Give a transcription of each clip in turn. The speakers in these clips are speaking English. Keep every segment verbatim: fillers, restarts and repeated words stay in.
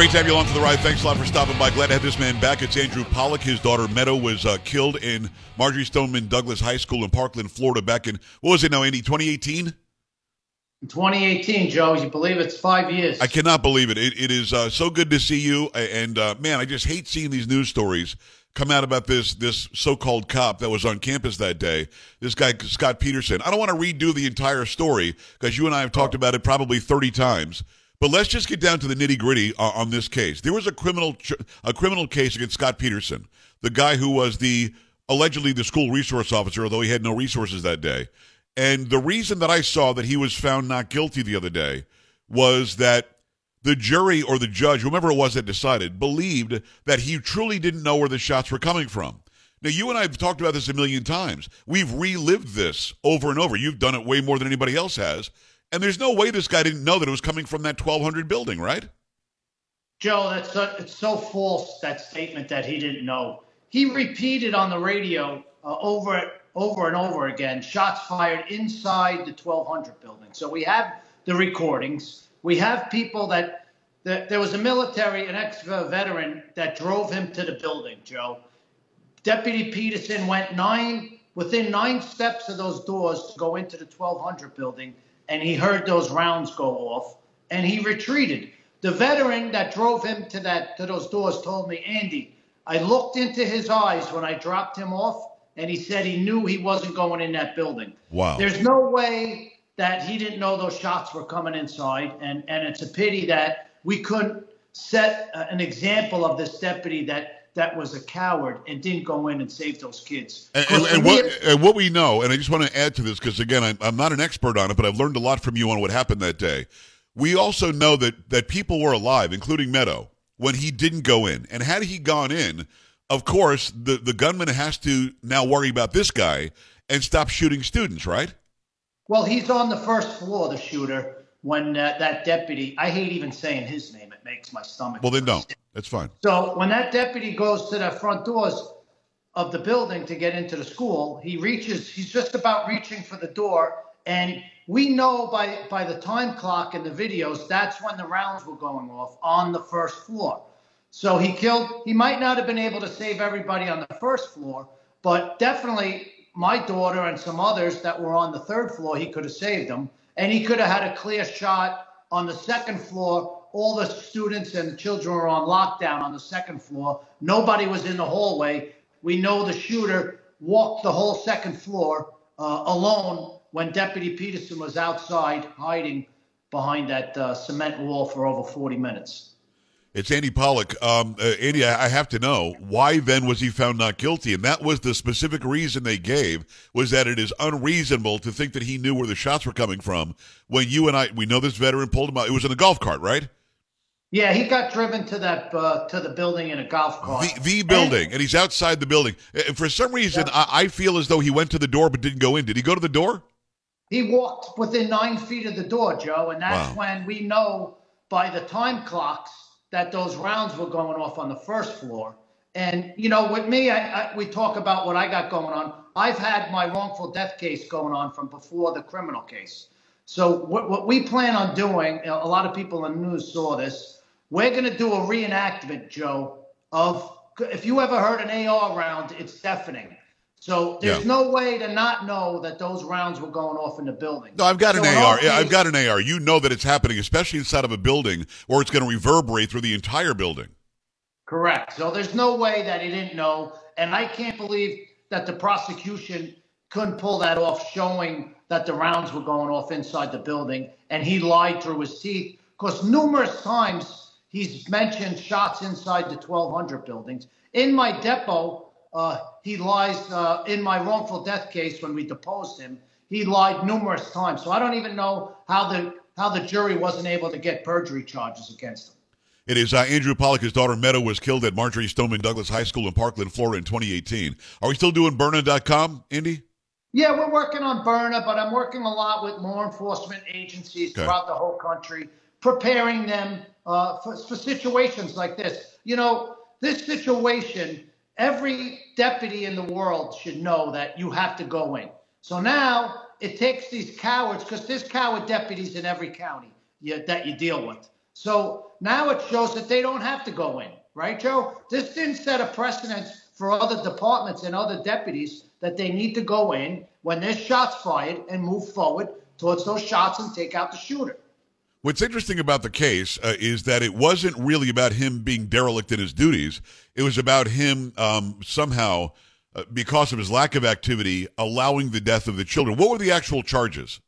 Great to have you along for the ride. Thanks a lot for stopping by. Glad to have this man back. It's Andrew Pollack. His daughter Meadow was uh, killed in Marjorie Stoneman Douglas High School in Parkland, Florida back in, what was it now, Andy, twenty eighteen? twenty eighteen, Joe. You believe it's five years. I cannot believe it. It, it is uh, so good to see you. And, uh, man, I just hate seeing these news stories come out about this this so-called cop that was on campus that day, this guy, Scott Peterson. I don't want to redo the entire story because you and I have talked about it probably thirty times. But let's just get down to the nitty-gritty uh, on this case. There was a criminal a criminal case against Scott Peterson, the guy who was the allegedly the school resource officer, although he had no resources that day. And the reason that I saw that he was found not guilty the other day was that the jury or the judge, whomever it was that decided, believed that he truly didn't know where the shots were coming from. Now, you and I have talked about this a million times. We've relived this over and over. You've done it way more than anybody else has. And there's no way this guy didn't know that it was coming from that twelve hundred building, right? Joe, that's so, it's so false, that statement that he didn't know. He repeated on the radio uh, over over and over again, shots fired inside the twelve hundred building. So we have the recordings. We have people that, that there was a military, an ex-veteran that drove him to the building, Joe. Deputy Peterson went nine, within nine steps of those doors to go into the twelve hundred building, and he heard those rounds go off, and he retreated. The veteran that drove him to that to those doors told me, Andy, I looked into his eyes when I dropped him off, and he said he knew he wasn't going in that building. Wow. There's no way that he didn't know those shots were coming inside, and, and it's a pity that we couldn't set an example of this deputy that, that was a coward and didn't go in and save those kids. And, and, and, what, and what we know, and I just want to add to this because, again, I'm, I'm not an expert on it, but I've learned a lot from you on what happened that day. We also know that, that people were alive, including Meadow, when he didn't go in. And had he gone in, of course, the, the gunman has to now worry about this guy and stop shooting students, right? Well, he's on the first floor, the shooter, when uh, that deputy, I hate even saying his name, it makes my stomach. Well, then don't. That's fine. So when that deputy goes to the front doors of the building to get into the school, he reaches, he's just about reaching for the door. And we know by, by the time clock in the videos, that's when the rounds were going off on the first floor. So he killed, he might not have been able to save everybody on the first floor, but definitely my daughter and some others that were on the third floor, he could have saved them. And he could have had a clear shot on the second floor. All the students and the children were on lockdown on the second floor. Nobody was in the hallway. We know the shooter walked the whole second floor uh, alone when Deputy Peterson was outside hiding behind that uh, cement wall for over forty minutes. It's Andy Pollack. Um, uh, Andy, I have to know, why then was he found not guilty? And that was the specific reason they gave, was that it is unreasonable to think that he knew where the shots were coming from. When you and I, we know this veteran pulled him out. It was in a golf cart, right? Yeah, he got driven to that uh, to the building in a golf cart. The, the building, and, and he's outside the building. And for some reason, yeah. I, I feel as though he went to the door but didn't go in. Did he go to the door? He walked within nine feet of the door, Joe, and that's wow. when we know by the time clocks that those rounds were going off on the first floor. And, you know, with me, I, I, we talk about what I got going on. I've had my wrongful death case going on from before the criminal case. So what, what we plan on doing, a lot of people in the news saw this, we're going to do a reenactment, Joe, of if you ever heard an A R round, it's deafening. So there's yeah. no way to not know that those rounds were going off in the building. No, I've got so an A R. Case, yeah, I've got an A R. You know that it's happening, especially inside of a building where it's going to reverberate through the entire building. Correct. So there's no way that he didn't know. And I can't believe that the prosecution couldn't pull that off, showing that the rounds were going off inside the building. And he lied through his teeth because numerous times he's mentioned shots inside the twelve hundred buildings. In my depot, Uh, he lies uh, in my wrongful death case when we deposed him. He lied numerous times. So I don't even know how the how the jury wasn't able to get perjury charges against him. It is uh, Andrew Pollack. His daughter Meadow was killed at Marjorie Stoneman Douglas High School in Parkland, Florida in twenty eighteen. Are we still doing Burna dot com, Indy? Yeah, we're working on Burna, but I'm working a lot with law enforcement agencies okay. throughout the whole country, preparing them uh, for, for situations like this. You know, this situation... Every deputy in the world should know that you have to go in. So now it takes these cowards, because there's coward deputies in every county you, that you deal with. So now it shows that they don't have to go in, right, Joe? This didn't set a precedent for other departments and other deputies that they need to go in when there's shots fired and move forward towards those shots and take out the shooter. What's interesting about the case uh, is that it wasn't really about him being derelict in his duties. It was about him um, somehow, uh, because of his lack of activity, allowing the death of the children. What were the actual charges?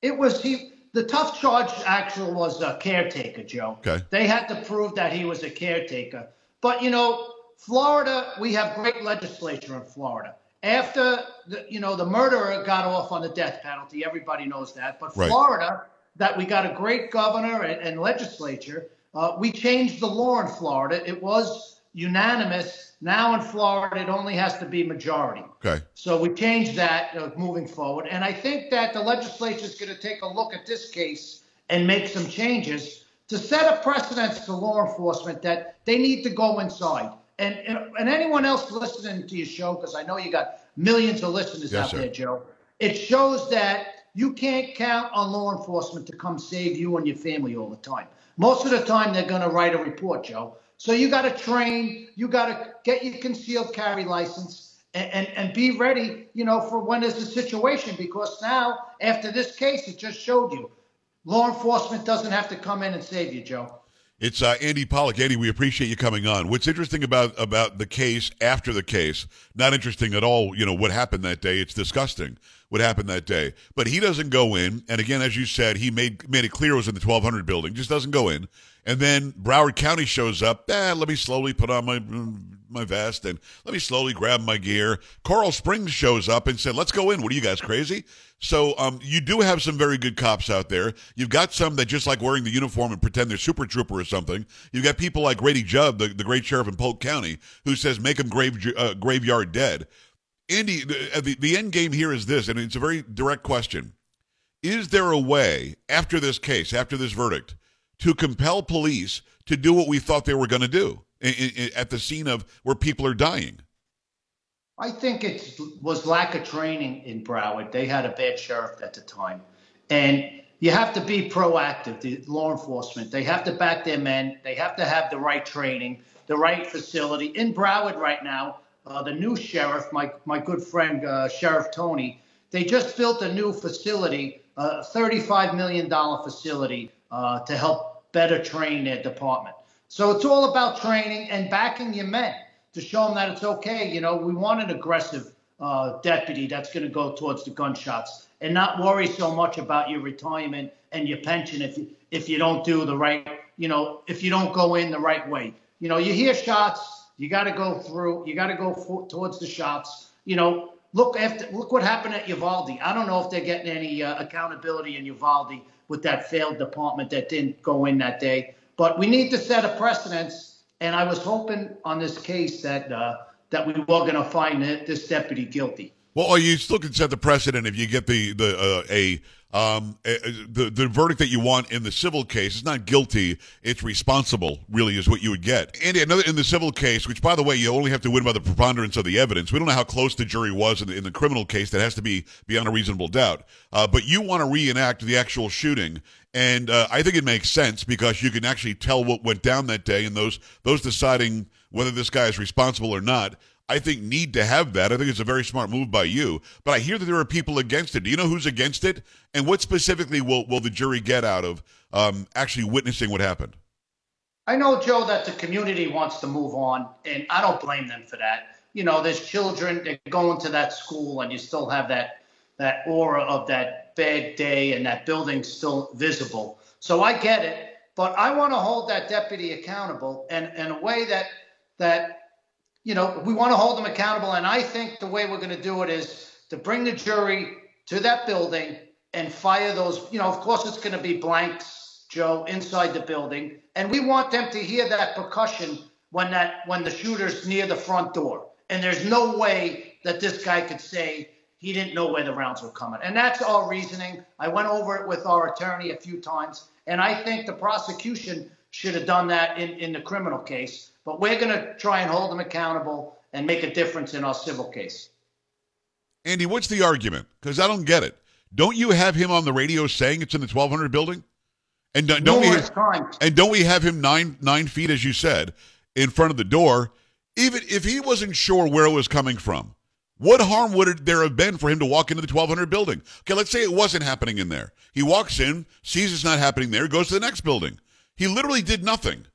It was he. The tough charge actually was a caretaker, Joe. Okay. They had to prove that he was a caretaker. But, you know, Florida, we have great legislature in Florida. After, the, you know, the murderer got off on the death penalty. Everybody knows that. But right. Florida... that we got a great governor and, and legislature. Uh, we changed the law in Florida. It was unanimous. Now in Florida, it only has to be majority. Okay. So we changed that uh, moving forward. And I think that the legislature is going to take a look at this case and make some changes to set a precedence to law enforcement that they need to go inside. And, and, and anyone else listening to your show, because I know you got millions of listeners yes, out sir. there, Joe, it shows that you can't count on law enforcement to come save you and your family all the time. Most of the time, they're going to write a report, Joe. So you got to train. You got to get your concealed carry license and, and, and be ready, you know, for when there's a situation. Because now, after this case, it just showed you, law enforcement doesn't have to come in and save you, Joe. It's uh, Andy Pollack. Andy, we appreciate you coming on. What's interesting about, about the case after the case, not interesting at all, you know, what happened that day. It's disgusting. What happened that day. But he doesn't go in. And again, as you said, he made made it clear it was in the twelve hundred building. Just doesn't go in. And then Broward County shows up. Eh, let me slowly put on my my vest and let me slowly grab my gear. Coral Springs shows up and said, let's go in. What are you guys, crazy? So um, you do have some very good cops out there. You've got some that just like wearing the uniform and pretend they're super trooper or something. You've got people like Grady Judd, the, the great sheriff in Polk County, who says make them grave, uh, graveyard dead. Andy, the, the end game here is this, and it's a very direct question. Is there a way, after this case, after this verdict, to compel police to do what we thought they were going to do in, in, at the scene of where people are dying? I think it was lack of training in Broward. They had a bad sheriff at the time. And you have to be proactive, the law enforcement. They have to back their men. They have to have the right training, the right facility. In Broward right now, Uh, the new sheriff, my my good friend, uh, Sheriff Tony, they just built a new facility, a uh, thirty-five million dollars facility uh, to help better train their department. So it's all about training and backing your men to show them that it's okay. You know, we want an aggressive uh, deputy that's going to go towards the gunshots and not worry so much about your retirement and your pension if you, if you don't do the right, you know, if you don't go in the right way. You know, you hear shots. You got to go through. You got to go for, towards the shots. You know, look after. Look what happened at Uvalde. I don't know if they're getting any uh, accountability in Uvalde with that failed department that didn't go in that day. But we need to set a precedence. And I was hoping on this case that uh, that we were going to find this deputy guilty. Well, you still can set the precedent if you get the the uh, a. Um, the the verdict that you want in the civil case is not guilty; it's responsible. Really, is what you would get. Andy, another in the civil case, which by the way, you only have to win by the preponderance of the evidence. We don't know how close the jury was in the, in the criminal case; that has to be beyond a reasonable doubt. Uh, but you want to reenact the actual shooting, and uh, I think it makes sense because you can actually tell what went down that day, and those those deciding whether this guy is responsible or not, I think, need to have that. I think it's a very smart move by you. But I hear that there are people against it. Do you know who's against it? And what specifically will, will the jury get out of um, actually witnessing what happened? I know, Joe, that the community wants to move on, and I don't blame them for that. You know, there's children that go into that school, and you still have that that aura of that bad day, and that building's still visible. So I get it, but I want to hold that deputy accountable in, in a way that that – you know, we want to hold them accountable, and I think the way we're going to do it is to bring the jury to that building and fire those, you know, of course it's going to be blanks, Joe, inside the building, and we want them to hear that percussion when that when the shooter's near the front door, and there's no way that this guy could say he didn't know where the rounds were coming, and that's our reasoning. I went over it with our attorney a few times, and I think the prosecution should have done that in, in the criminal case. But we're going to try and hold them accountable and make a difference in our civil case. Andy, what's the argument? Because I don't get it. Don't you have him on the radio saying it's in the twelve hundred building? And don't, don't we have, and don't we have him nine nine feet, as you said, in front of the door? Even if he wasn't sure where it was coming from, what harm would it, there have been for him to walk into the twelve hundred building? Okay, let's say it wasn't happening in there. He walks in, sees it's not happening there, goes to the next building. He literally did nothing.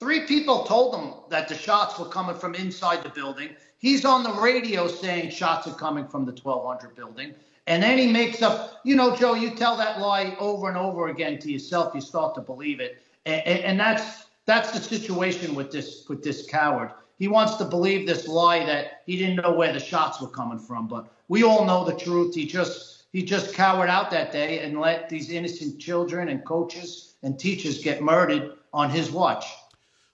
Three people told him that the shots were coming from inside the building. He's on the radio saying shots are coming from the twelve hundred building. And then he makes up, you know, Joe, you tell that lie over and over again to yourself. You start to believe it. And, and that's that's the situation with this with this coward. He wants to believe this lie that he didn't know where the shots were coming from. But we all know the truth. He just he just cowered out that day and let these innocent children and coaches and teachers get murdered on his watch.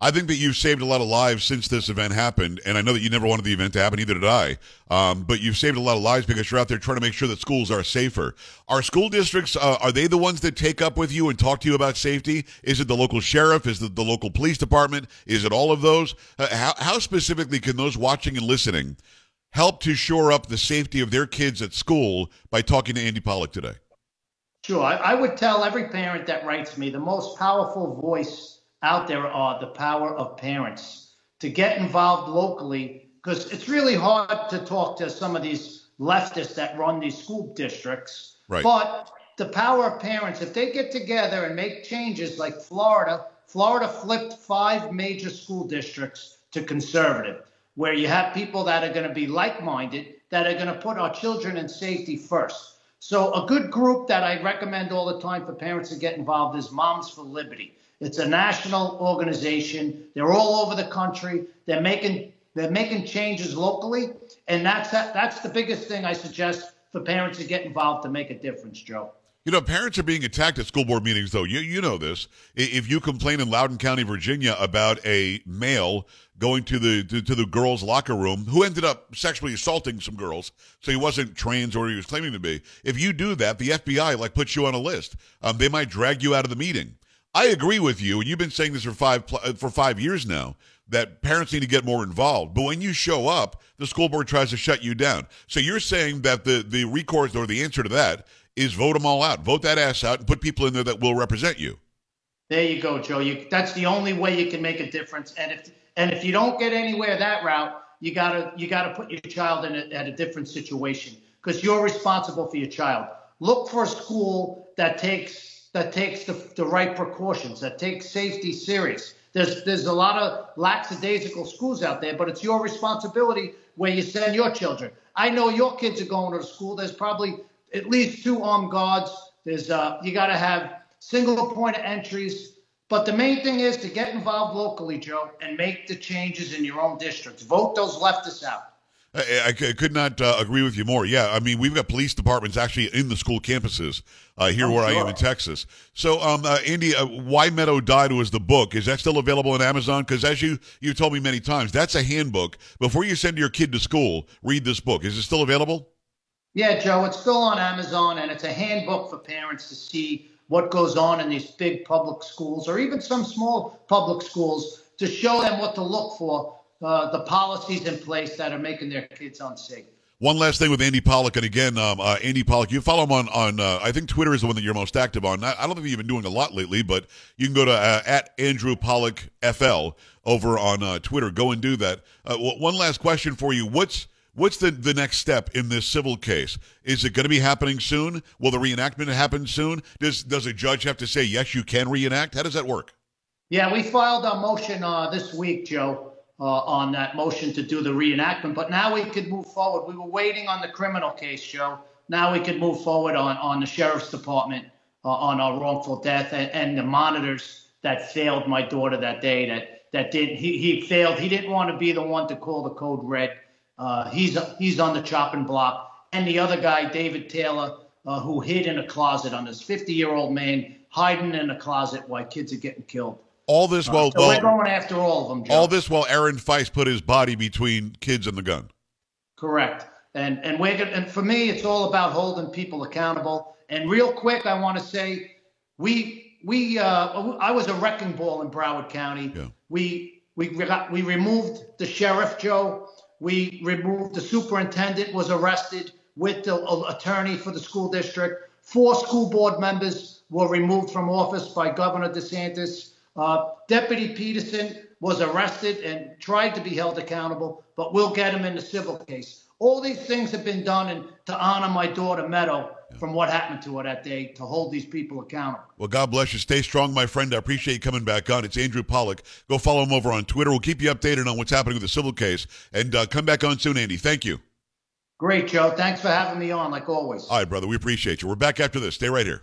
I think that you've saved a lot of lives since this event happened, and I know that you never wanted the event to happen, either did I, um, but you've saved a lot of lives because you're out there trying to make sure that schools are safer. Are school districts, uh, are they the ones that take up with you and talk to you about safety? Is it the local sheriff? Is it the local police department? Is it all of those? Uh, how, how specifically can those watching and listening help to shore up the safety of their kids at school by talking to Andy Pollack today? Sure. I, I would tell every parent that writes me the most powerful voice out there are the power of parents to get involved locally, because it's really hard to talk to some of these leftists that run these school districts. Right. But the power of parents, if they get together and make changes like Florida, Florida flipped five major school districts to conservative, where you have people that are going to be like-minded, that are going to put our children in safety first. So a good group that I recommend all the time for parents to get involved is Moms for Liberty. It's a national organization. They're all over the country. They're making they're making changes locally, and that's that's the biggest thing I suggest for parents to get involved to make a difference, Joe. You know, parents are being attacked at school board meetings, though. You you know this. If you complain in Loudoun County, Virginia, about a male going to the to, to the girls' locker room who ended up sexually assaulting some girls, so he wasn't trans or he was claiming to be. If you do that, the F B I like puts you on a list. Um, they might drag you out of the meeting. I agree with you, and you've been saying this for five for five years now, that parents need to get more involved. But when you show up, the school board tries to shut you down. So you're saying that the, the recourse or the answer to that is vote them all out. Vote that ass out and put people in there that will represent you. There you go, Joe. You, that's the only way you can make a difference. And if and if you don't get anywhere that route, you gotta you gotta put your child in a, at a different situation, because you're responsible for your child. Look for a school that takes. that takes the, the right precautions, that takes safety serious. There's there's a lot of lackadaisical schools out there, but it's your responsibility where you send your children. I know your kids are going to school. There's probably at least two armed guards. There's uh, you got to have single point of entries. But the main thing is to get involved locally, Joe, and make the changes in your own districts. Vote those leftists out. I, I could not uh, agree with you more. Yeah, I mean, we've got police departments actually in the school campuses uh, here oh, where sure. I am in Texas. So, um, uh, Andy, uh, Why Meadow Died was the book. Is that still available on Amazon? Because as you, you told me many times, that's a handbook. Before you send your kid to school, read this book. Is it still available? Yeah, Joe, it's still on Amazon, and it's a handbook for parents to see what goes on in these big public schools or even some small public schools to show them what to look for. Uh, the policies in place that are making their kids unsafe. One last thing with Andy Pollack, and again, um, uh, Andy Pollack, you follow him on, on uh, I think Twitter is the one that you're most active on. I, I don't think you've been doing a lot lately, but you can go to uh, at Andrew Pollack F L over on uh, Twitter. Go and do that. Uh, well, one last question for you. What's what's the, the next step in this civil case? Is it going to be happening soon? Will the reenactment happen soon? Does, does a judge have to say, yes, you can reenact? How does that work? Yeah, we filed a motion uh, this week, Joe. Uh, on that motion to do the reenactment, but now we could move forward. We were waiting on the criminal case, Joe. Now we could move forward on, on the sheriff's department, uh, on our wrongful death and, and the monitors that failed my daughter that day. That that did he he failed. He didn't want to be the one to call the code red. Uh, he's he's on the chopping block. And the other guy, David Taylor, uh, who hid in a closet on this fifty-year-old man hiding in a closet while kids are getting killed. All this while, uh, so while we're going after all of them, Joe. All this while Aaron Feist put his body between kids and the gun. Correct, and and we're gonna, and for me, it's all about holding people accountable. And real quick, I want to say, we we uh, I was a wrecking ball in Broward County. Yeah. We we we removed the sheriff, Joe. We removed the superintendent was arrested with the uh, attorney for the school district. Four school board members were removed from office by Governor DeSantis. Uh, Deputy Peterson was arrested and tried to be held accountable, but we'll get him in the civil case. All these things have been done and to honor my daughter, Meadow, yeah. from what happened to her that day, to hold these people accountable. Well, God bless you. Stay strong, my friend. I appreciate you coming back on. It's Andrew Pollack. Go follow him over on Twitter. We'll keep you updated on what's happening with the civil case. And uh, come back on soon, Andy. Thank you. Great, Joe. Thanks for having me on, like always. All right, brother. We appreciate you. We're back after this. Stay right here.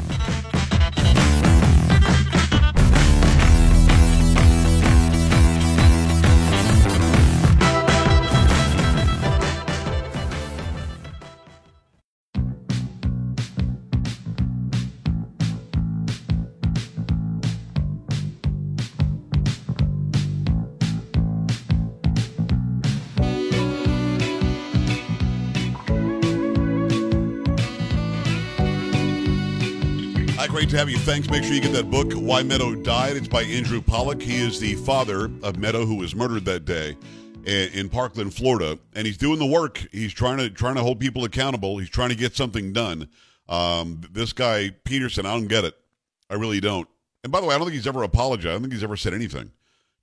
Great to have you. Thanks. Make sure you get that book, Why Meadow Died. It's by Andrew Pollack. He is the father of Meadow, who was murdered that day in Parkland, Florida. And he's doing the work. He's trying to trying to hold people accountable. He's trying to get something done. Um, this guy, Peterson, I don't get it. I really don't. And by the way, I don't think he's ever apologized. I don't think he's ever said anything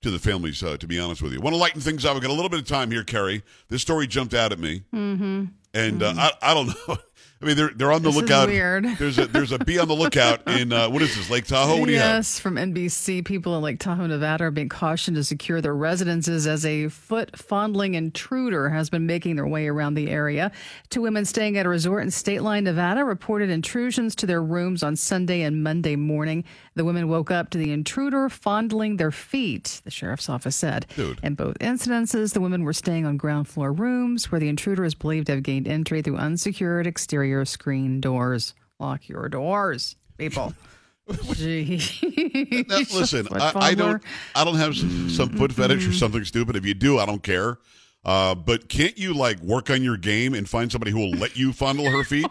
to the families, uh, to be honest with you. I want to lighten things up. We've got a little bit of time here, Carrie. This story jumped out at me. Mm-hmm. And mm-hmm. Uh, I, I don't know. I mean, they're they're on the this lookout. Is weird. There's a there's a bee on the lookout in uh, what is this, Lake Tahoe? What do you yes, have? From N B C, people in Lake Tahoe, Nevada, are being cautioned to secure their residences as a foot fondling intruder has been making their way around the area. Two women staying at a resort in Stateline, Nevada, reported intrusions to their rooms on Sunday and Monday morning. The women woke up to the intruder fondling their feet, the sheriff's office said. Dude. In both incidences, the women were staying on ground floor rooms where the intruder is believed to have gained entry through unsecured exterior screen doors. Lock your doors, people. Jeez. Now, listen, I, I don't I don't have some, some foot fetish or something stupid. If you do, I don't care. Uh, but can't you, like, work on your game and find somebody who will let you fondle her feet?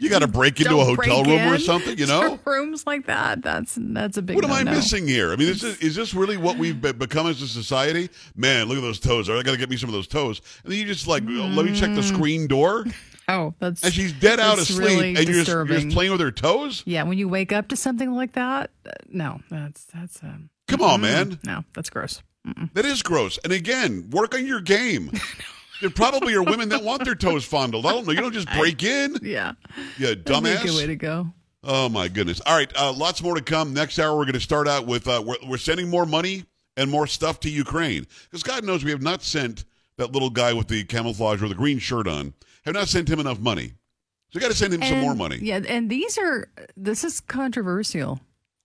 You got to break into a hotel room or something, you know? Rooms like that, that's that's a big What am I missing here? I mean, is this, is this really what we've become as a society? Man, look at those toes. I got to get me some of those toes. And then you just, like, mm. let me check the screen door. Oh, that's and she's dead out asleep, really, and you're just, you're just playing with her toes. Yeah, when you wake up to something like that, uh, no, that's that's. Um, Come on, mm, man. No, that's gross. Mm-mm. That is gross. And again, work on your game. There probably are women that want their toes fondled. I don't know. You don't just break in. Yeah. Yeah, dumbass. That's a good way to go. Oh my goodness. All right, uh, lots more to come. Next hour, we're going to start out with uh, we're, we're sending more money and more stuff to Ukraine because God knows we have not sent that little guy with the camouflage or the green shirt on. Have not sent him enough money. So you got to send him and, some more money. Yeah, and these are, this is controversial.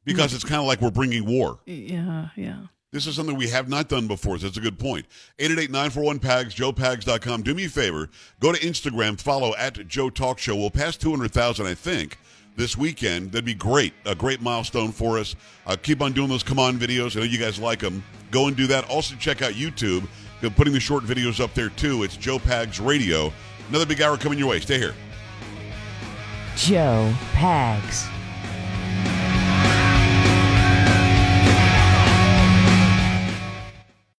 Because it's kind of like we're bringing war. Yeah, yeah. This is something we have not done before, so that's a good point. eight eight eight, nine four one, P A G S, joe pags dot com. Do me a favor. Go to Instagram, follow at Joe Talk Show. We'll pass two hundred thousand, I think, this weekend. That'd be great. A great milestone for us. Uh, keep on doing those come on videos. I know you guys like them. Go and do that. Also check out YouTube. They're putting the short videos up there, too. It's Joe Pags Radio. Another big hour coming your way. Stay here. Joe Pags.